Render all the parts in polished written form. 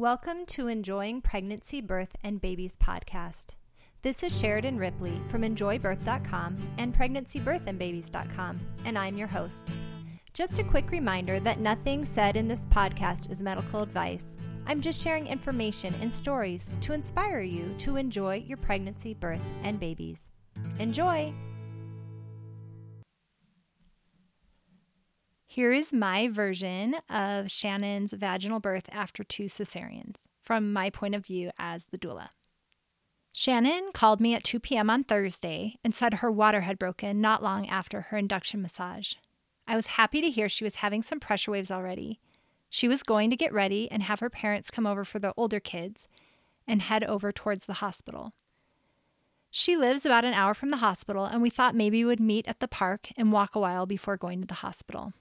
Welcome to Enjoying Pregnancy, Birth, and Babies podcast. This is Sheridan Ripley from EnjoyBirth.com and PregnancyBirthandBabies.com, and I'm your host. Just a quick reminder that nothing said in this podcast is medical advice. I'm just sharing information and stories to inspire you to enjoy your pregnancy, birth, and babies. Enjoy! Here is my version of Shannon's vaginal birth after 2 cesareans, from my point of view as the doula. Shannon called me at 2 p.m. on Thursday and said her water had broken not long after her induction massage. I was happy to hear she was having some pressure waves already. She was going to get ready and have her parents come over for the older kids and head over towards the hospital. She lives about an hour from the hospital, and we thought maybe we would meet at the park and walk a while before going to the hospital.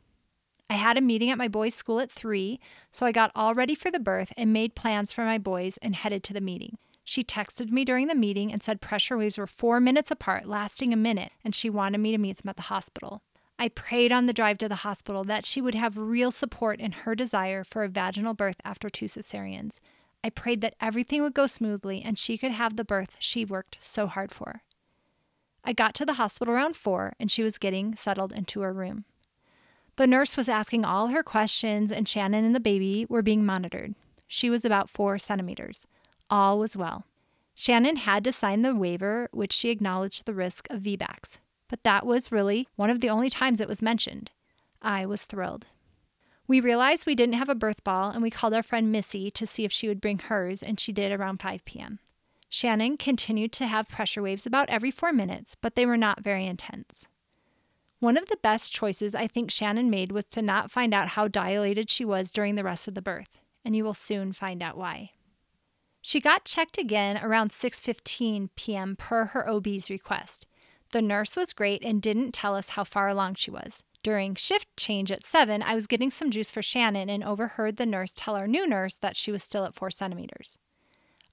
I had a meeting at my boys' school at 3, so I got all ready for the birth and made plans for my boys and headed to the meeting. She texted me during the meeting and said pressure waves were 4 minutes apart, lasting a minute, and she wanted me to meet them at the hospital. I prayed on the drive to the hospital that she would have real support in her desire for a vaginal birth after 2 cesareans. I prayed that everything would go smoothly and she could have the birth she worked so hard for. I got to the hospital around 4, and she was getting settled into her room. The nurse was asking all her questions, and Shannon and the baby were being monitored. She was about 4 centimeters. All was well. Shannon had to sign the waiver, which she acknowledged the risk of VBACs, but that was really one of the only times it was mentioned. I was thrilled. We realized we didn't have a birth ball, and we called our friend Missy to see if she would bring hers, and she did around 5 p.m. Shannon continued to have pressure waves about every 4 minutes, but they were not very intense. One of the best choices I think Shannon made was to not find out how dilated she was during the rest of the birth, and you will soon find out why. She got checked again around 6:15 p.m. per her OB's request. The nurse was great and didn't tell us how far along she was. During shift change at 7, I was getting some juice for Shannon and overheard the nurse tell our new nurse that she was still at 4 centimeters.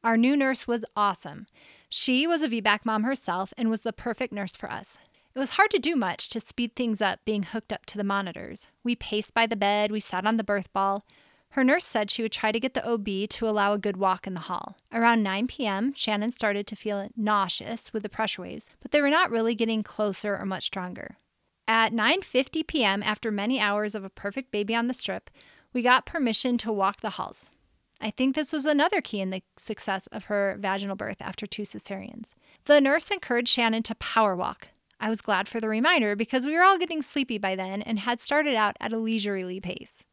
Our new nurse was awesome. She was a VBAC mom herself and was the perfect nurse for us. It was hard to do much to speed things up being hooked up to the monitors. We paced by the bed, we sat on the birth ball. Her nurse said she would try to get the OB to allow a good walk in the hall. Around 9 p.m., Shannon started to feel nauseous with the pressure waves, but they were not really getting closer or much stronger. At 9:50 p.m., after many hours of a perfect baby on the strip, we got permission to walk the halls. I think this was another key in the success of her vaginal birth after 2 cesareans. The nurse encouraged Shannon to power walk. I was glad for the reminder because we were all getting sleepy by then and had started out at a leisurely pace.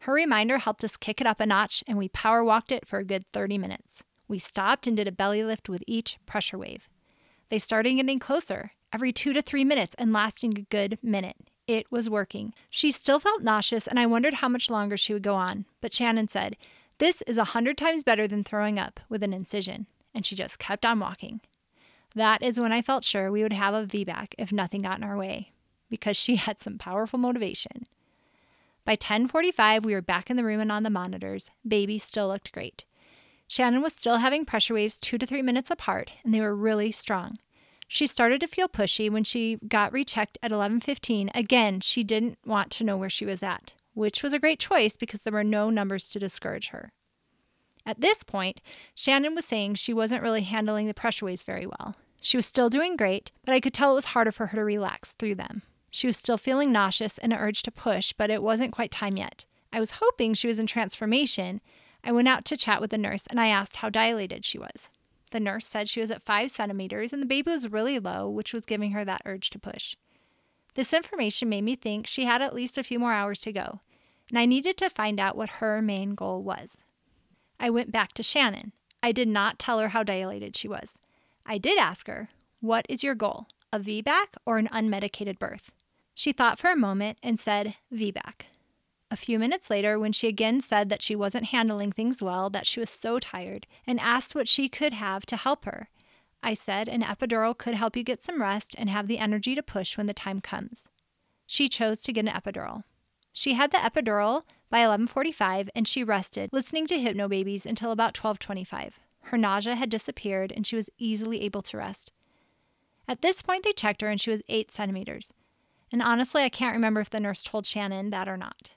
Her reminder helped us kick it up a notch, and we power walked it for a good 30 minutes. We stopped and did a belly lift with each pressure wave. They started getting closer, every 2 to 3 minutes and lasting a good minute. It was working. She still felt nauseous, and I wondered how much longer she would go on, but Shannon said, "This is 100 times better than throwing up with an incision," and she just kept on walking. That is when I felt sure we would have a VBAC if nothing got in our way, because she had some powerful motivation. By 10:45, we were back in the room and on the monitors. Baby still looked great. Shannon was still having pressure waves 2 to 3 minutes apart, and they were really strong. She started to feel pushy when she got rechecked at 11:15. Again, she didn't want to know where she was at, which was a great choice because there were no numbers to discourage her. At this point, Shannon was saying she wasn't really handling the pressure waves very well. She was still doing great, but I could tell it was harder for her to relax through them. She was still feeling nauseous and an urge to push, but it wasn't quite time yet. I was hoping she was in transformation. I went out to chat with the nurse, and I asked how dilated she was. The nurse said she was at 5 centimeters, and the baby was really low, which was giving her that urge to push. This information made me think she had at least a few more hours to go, and I needed to find out what her main goal was. I went back to Shannon. I did not tell her how dilated she was. I did ask her, "What is your goal, a VBAC or an unmedicated birth?" She thought for a moment and said, "VBAC." A few minutes later, when she again said that she wasn't handling things well, that she was so tired, and asked what she could have to help her, I said an epidural could help you get some rest and have the energy to push when the time comes. She chose to get an epidural. She had the epidural by 11:45, and she rested, listening to Hypnobabies until about 12:25. Her nausea had disappeared, and she was easily able to rest. At this point, they checked her, and she was 8 centimeters. And honestly, I can't remember if the nurse told Shannon that or not.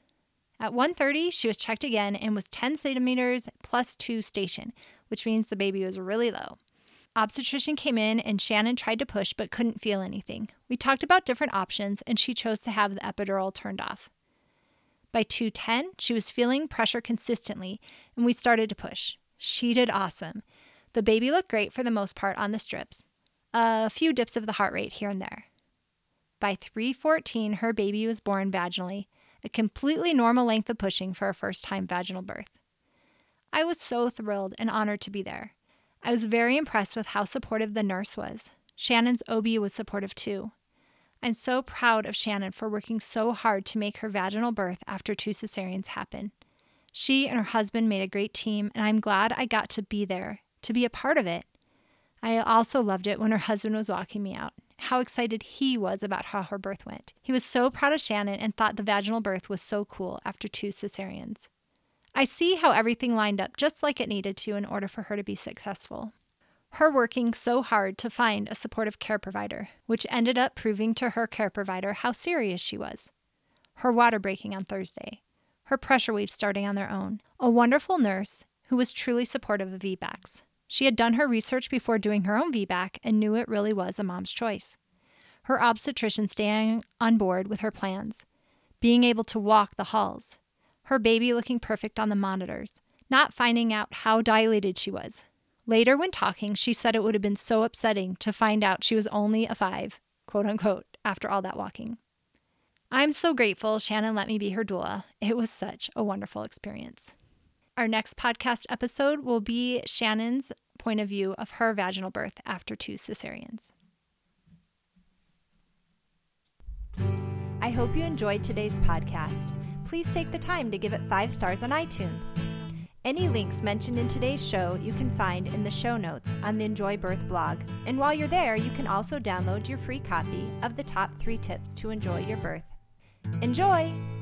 At 1:30, she was checked again and was 10 centimeters plus 2 station, which means the baby was really low. Obstetrician came in and Shannon tried to push but couldn't feel anything. We talked about different options and she chose to have the epidural turned off. By 2:10, she was feeling pressure consistently and we started to push. She did awesome. The baby looked great for the most part on the strips. A few dips of the heart rate here and there. By 3:14, her baby was born vaginally, a completely normal length of pushing for a first-time vaginal birth. I was so thrilled and honored to be there. I was very impressed with how supportive the nurse was. Shannon's OB was supportive too. I'm so proud of Shannon for working so hard to make her vaginal birth after 2 cesareans happen. She and her husband made a great team, and I'm glad I got to be there, to be a part of it. I also loved it when her husband was walking me out, how excited he was about how her birth went. He was so proud of Shannon and thought the vaginal birth was so cool after 2 cesareans. I see how everything lined up just like it needed to in order for her to be successful. Her working so hard to find a supportive care provider, which ended up proving to her care provider how serious she was. Her water breaking on Thursday. Her pressure waves starting on their own. A wonderful nurse who was truly supportive of VBACs. She had done her research before doing her own VBAC and knew it really was a mom's choice. Her obstetrician staying on board with her plans. Being able to walk the halls. Her baby looking perfect on the monitors, not finding out how dilated she was. Later when talking, she said it would have been so upsetting to find out she was only a 5, quote unquote, after all that walking. I'm so grateful Shannon let me be her doula. It was such a wonderful experience. Our next podcast episode will be Shannon's point of view of her vaginal birth after 2 cesareans. I hope you enjoyed today's podcast. Please take the time to give it 5 stars on iTunes. Any links mentioned in today's show you can find in the show notes on the Enjoy Birth blog. And while you're there, you can also download your free copy of the top 3 tips to enjoy your birth. Enjoy!